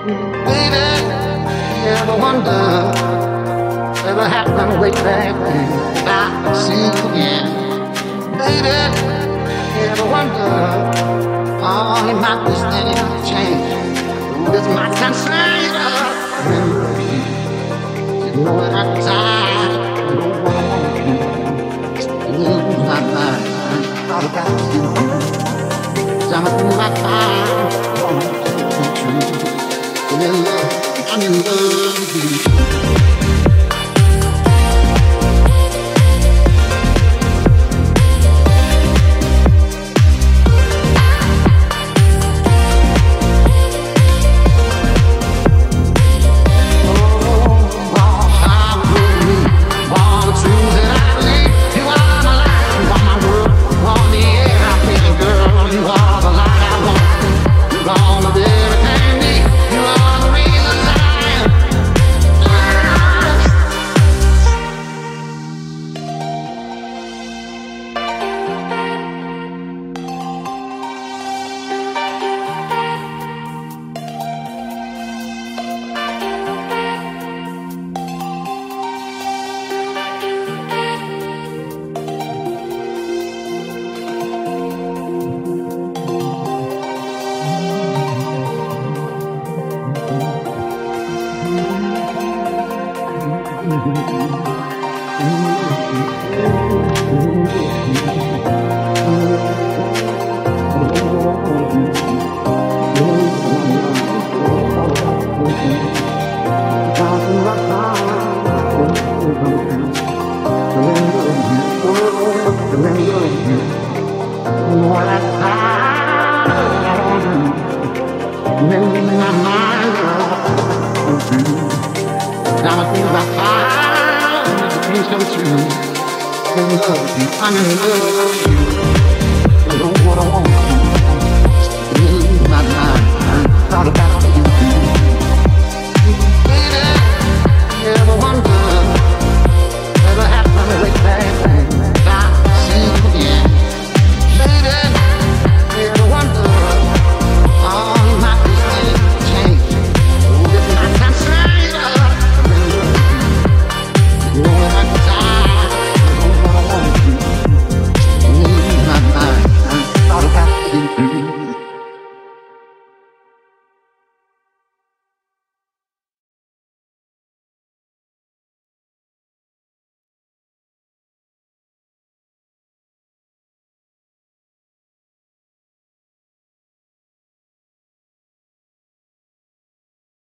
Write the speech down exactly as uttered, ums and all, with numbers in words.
Baby, you ever wonder ever happened way back when I see you again? Baby, you ever wonder all in my destiny change? With my concern of you, you know that I'm tired of the world. It's been in my mind, I thought about you. Something my mind, I'm in love, I'm in love with you. Thought about it.